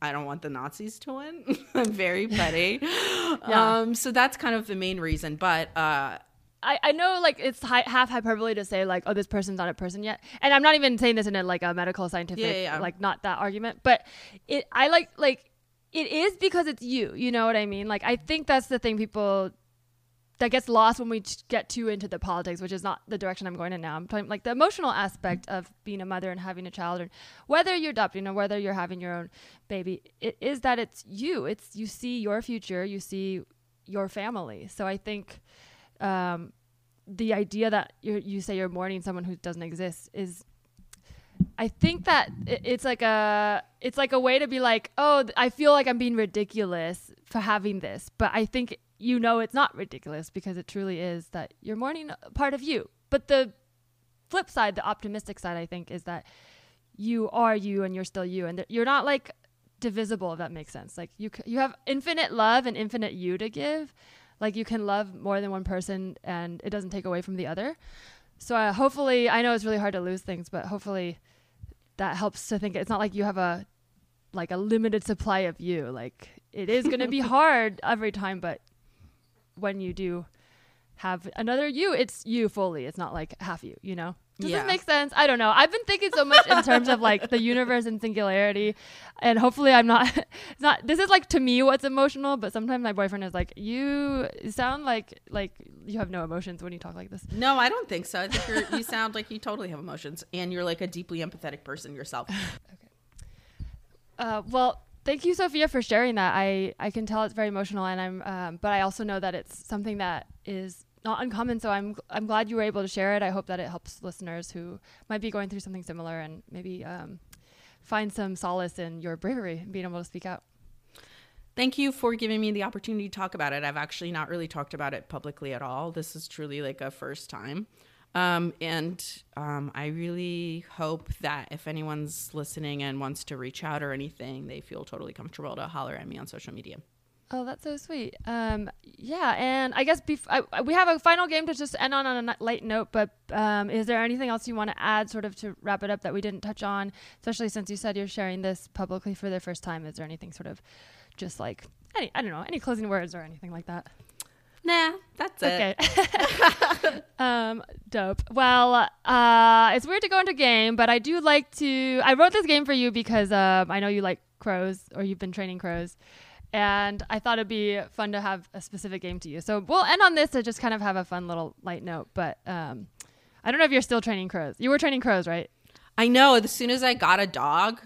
I don't want the Nazis to win. I'm very petty. yeah. Um, so that's kind of the main reason. But, uh, I, I know like it's hi- half hyperbole to say like, oh, this person's not a person yet. And I'm not even saying this in a, like a medical scientific, yeah, yeah, yeah. like not that argument, but it, I like, like it is because it's you, you know what I mean? Like, I think that's the thing people that gets lost when we get too into the politics, which is not the direction I'm going in now. I'm talking like the emotional aspect of being a mother and having a child, and whether you're adopting or whether you're having your own baby, it is that it's you, it's, you see your future, you see your family. So I think, um, the idea that you you say you're mourning someone who doesn't exist is, I think that it's like a, it's like a way to be like, oh, I feel like I'm being ridiculous for having this, but I think, you know, it's not ridiculous because it truly is that you're mourning part of you. But the flip side, the optimistic side, I think, is that you are you and you're still you, and you're not like divisible, if that makes sense. Like you, you have infinite love and infinite you to give. Like you can love more than one person and it doesn't take away from the other. So uh, hopefully, I know it's really hard to lose things, but hopefully that helps to think it's not like you have a, like a limited supply of you. Like it is going to be hard every time, but when you do have another you, it's you fully. It's not like half you, you know? Does yeah. this make sense? I don't know. I've been thinking so much in terms of like the universe and singularity, and hopefully I'm not, it's not, this is like to me what's emotional, but sometimes my boyfriend is like, you sound like, like you have no emotions when you talk like this. No, I don't think so. I think you're, you sound like you totally have emotions, and you're like a deeply empathetic person yourself. Okay. Uh, well, thank you, Sofiya, for sharing that. I, I can tell it's very emotional, and I'm, um, but I also know that it's something that is not uncommon. So I'm I'm glad you were able to share it. I hope that it helps listeners who might be going through something similar, and maybe um, find some solace in your bravery and being able to speak out. Thank you for giving me the opportunity to talk about it. I've actually not really talked about it publicly at all. This is truly like a first time. Um, and um, I really hope that if anyone's listening and wants to reach out or anything, they feel totally comfortable to holler at me on social media. Oh, that's so sweet. Um, yeah, and I guess bef- I, we have a final game to just end on on a light note, but um, is there anything else you want to add sort of to wrap it up that we didn't touch on, especially since you said you're sharing this publicly for the first time? Is there anything sort of just like, any, I don't know, any closing words or anything like that? Nah, that's okay. it. um, dope. Well, uh, it's weird to go into a game, but I do like to, I wrote this game for you because um, I know you like crows, or you've been training crows. And I thought it'd be fun to have a specific game to you. So we'll end on this to just kind of have a fun little light note. But um, I don't know if you're still training crows. You were training crows, right? I know. As soon as I got a dog,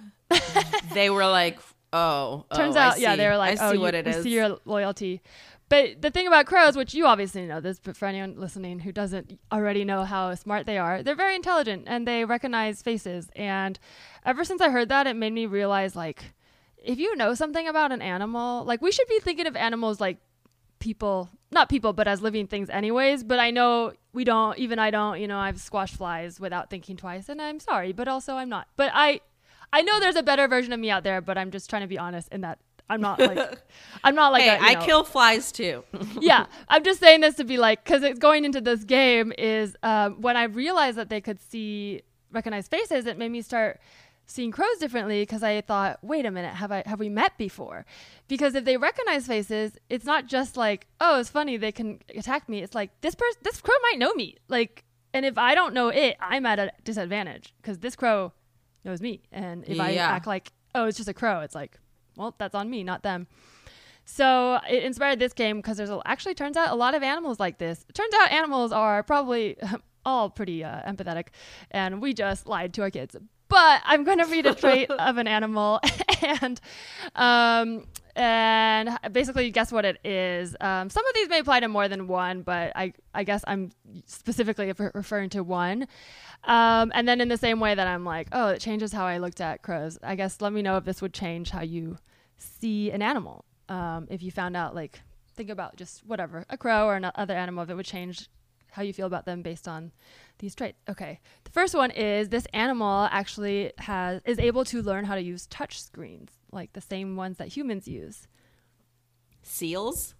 they were like, oh, turns oh, out, I yeah, see. They were like, I oh, see what you, it is. See your loyalty. But the thing about crows, which you obviously know this, but for anyone listening who doesn't already know how smart they are, they're very intelligent and they recognize faces. And ever since I heard that, it made me realize, like, if you know something about an animal, like we should be thinking of animals like people, not people, but as living things anyways. But I know we don't, even I don't, you know, I've squashed flies without thinking twice, and I'm sorry, but also I'm not. But I, I know there's a better version of me out there, but I'm just trying to be honest in that I'm not like, I'm not like, hey, a, you know, I kill flies too. yeah. I'm just saying this to be like, cause it's going into this game is um, when I realized that they could see, recognize faces, it made me start seeing crows differently, because I thought, wait a minute, have I have we met before? Because if they recognize faces, it's not just like, oh, it's funny, they can attack me. It's like, this person, this crow might know me. Like, and if I don't know it, I'm at a disadvantage because this crow knows me. And if yeah. I act like, oh, it's just a crow, it's like, well, that's on me, not them. So it inspired this game because there's a, actually turns out a lot of animals like this. It turns out animals are probably all pretty uh, empathetic, and we just lied to our kids. But I'm going to read a trait of an animal, and um, and basically guess what it is. Um, some of these may apply to more than one, but I, I guess I'm specifically referring to one. Um, and then in the same way that I'm like, oh, it changes how I looked at crows, I guess let me know if this would change how you see an animal. Um, if you found out like think about just whatever, a crow or another animal that would change how you feel about them based on these traits. Okay, the first one is this animal actually has is able to learn how to use touch screens, like the same ones that humans use. Seals?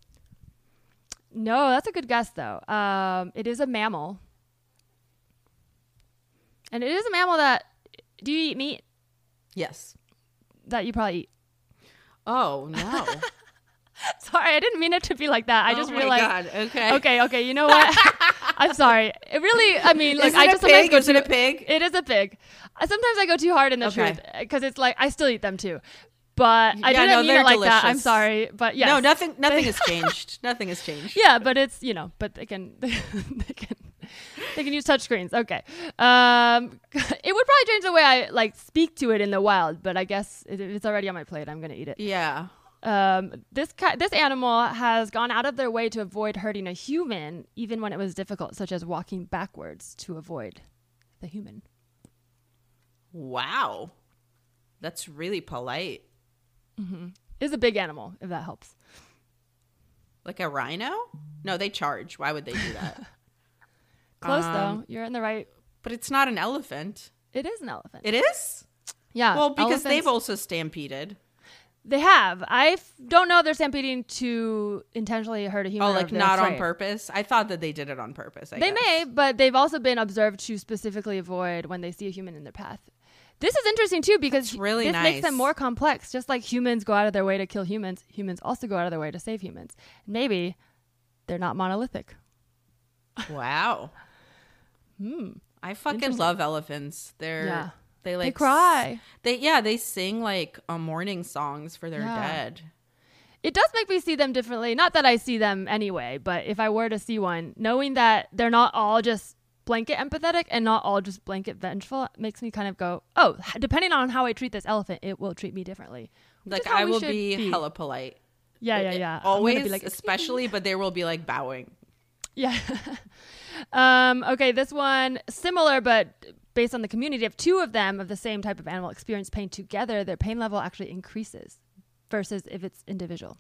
No, that's a good guess though. Um, it is a mammal. And it is a mammal that, do you eat meat? Yes. That you probably eat. Oh, no. Sorry, I didn't mean it to be like that. I oh just realized. Oh my God, okay. Okay, okay, you know what? I'm sorry. It really, I mean, like, Isn't I just sometimes go Isn't too, it a pig? It is a pig. Sometimes I go too hard in the okay. truth, because it's like, I still eat them too. But I yeah, didn't no, mean it like delicious. that. I'm sorry. But yes. No, nothing Nothing has changed. Nothing has changed. Yeah, but it's, you know, but they can, they can, they can use touchscreens. Okay. Um, it would probably change the way I, like, speak to it in the wild, but I guess it, it's already on my plate. I'm going to eat it. Yeah. Um, this ki- this animal has gone out of their way to avoid hurting a human, even when it was difficult, such as walking backwards to avoid the human. Wow. That's really polite. Mm-hmm. It's a big animal, if that helps. Like a rhino? No, they charge. Why would they do that? Close, um, though. You're in the right. But it's not an elephant. It is an elephant. It is? Yeah. Well, because elephants, they've also stampeded. They have. I f- don't know if they're stampeding to intentionally hurt a human. Oh, like not on purpose? I thought that they did it on purpose, I guess. They may, but they've also been observed to specifically avoid when they see a human in their path. This is interesting, too, because really this nice. makes them more complex. Just like humans go out of their way to kill humans, humans also go out of their way to save humans. Maybe they're not monolithic. Wow. Hmm. I fucking love elephants. They're yeah. they like they cry. They yeah, they sing like uh, mourning songs for their yeah. dead. It does make me see them differently. Not that I see them anyway, but if I were to see one, knowing that they're not all just blanket empathetic and not all just blanket vengeful makes me kind of go, oh, depending on how I treat this elephant, it will treat me differently. Like I will be, be hella polite. Yeah, yeah, yeah. It, always, like, especially, but there will be like bowing. Yeah. um, okay, this one, similar but based on the community, if two of them of the same type of animal experience pain together, their pain level actually increases versus if it's individual.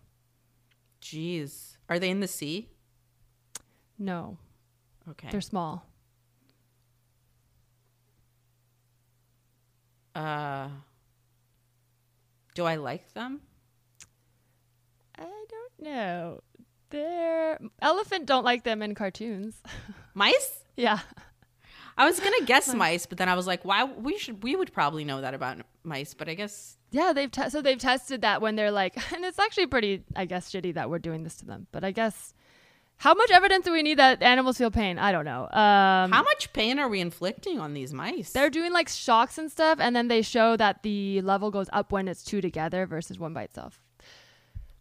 Jeez. Are they in the sea? No. Okay. They're small. Uh, do I like them? I don't know. They're elephant don't like them in cartoons. Mice? Yeah. I was gonna guess mice. mice, but then I was like, why? We should. We would probably know that about mice, but I guess. Yeah, they've te- so they've tested that when they're like, and it's actually pretty, I guess, shitty that we're doing this to them. But I guess, how much evidence do we need that animals feel pain? I don't know. Um, how much pain are we inflicting on these mice? They're doing like shocks and stuff, and then they show that the level goes up when it's two together versus one by itself.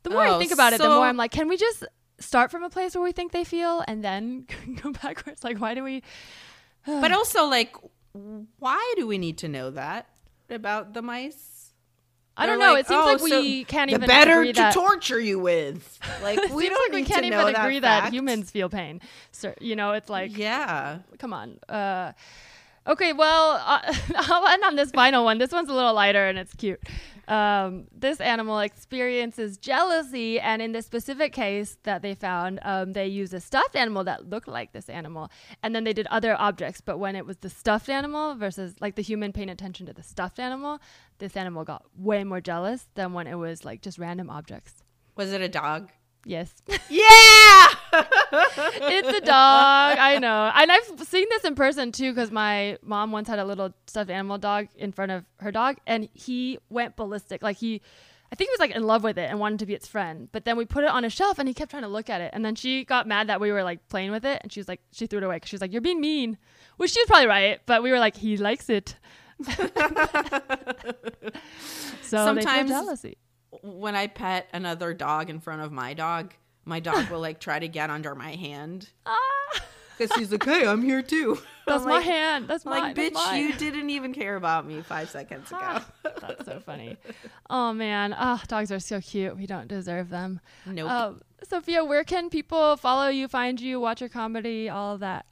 The more oh, I think about so it, the more I'm like, can we just start from a place where we think they feel and then go backwards? Like, why do we? But also, like, why do we need to know that about the mice? I don't know. Like, it seems oh, like we so can't even the better agree to that torture you with. Like we don't like we can't even agree that, that humans feel pain. So, you know, it's like yeah, come on. Uh, okay, well, uh, I'll end on this final one. This one's a little lighter and it's cute. Um, this animal experiences jealousy, and in this specific case that they found, um, they used a stuffed animal that looked like this animal, and then they did other objects. But when it was the stuffed animal versus like the human paying attention to the stuffed animal, this animal got way more jealous than when it was like just random objects. Was it a dog? Yes. Yeah. It's a dog. I know. And I've seen this in person too, because my mom once had a little stuffed animal dog in front of her dog, and he went ballistic. Like he, I think he was like in love with it and wanted to be its friend. But then we put it on a shelf and he kept trying to look at it. And then she got mad that we were like playing with it. And she was like, she threw it away because she was like, you're being mean. Which she was probably right. But we were like, he likes it. So sometimes they feel jealousy. When I pet another dog in front of my dog, my dog will like try to get under my hand because she's like, "Hey, I'm here too." That's I'm my like, hand. That's my like, bitch. Mine. You didn't even care about me five seconds ago. That's so funny. Oh man, oh, dogs are so cute. We don't deserve them. Nope. Uh, Sofiya, where can people follow you, find you, watch your comedy, all of that?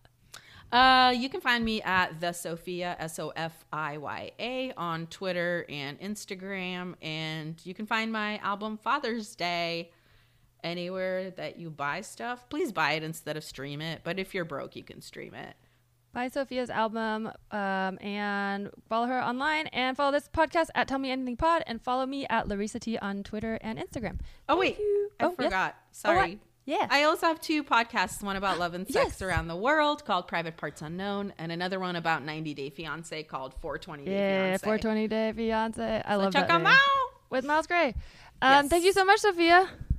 Uh, you can find me at the Sofiya, S O F I Y A, on Twitter and Instagram. And you can find my album Father's Day anywhere that you buy stuff, please buy it instead of stream it. But if you're broke, you can stream it. Buy Sofiya's album um, and follow her online, and follow this podcast at Tell Me Anything Pod, and follow me at Larissa T on Twitter and Instagram. Oh, Thank wait. You. I oh, forgot. Yes. Sorry. Oh, yeah. I also have two podcasts, one about love and sex yes. around the world called Private Parts Unknown, and another one about ninety day fiancé called four twenty day yeah, Fiancé. four twenty day fiancé. I so love check that. Check them out. With Miles Gray. Um, yes. Thank you so much, Sofiya.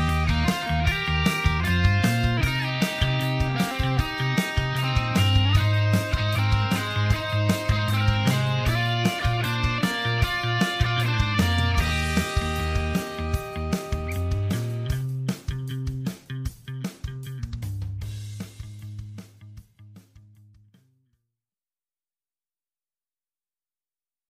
me.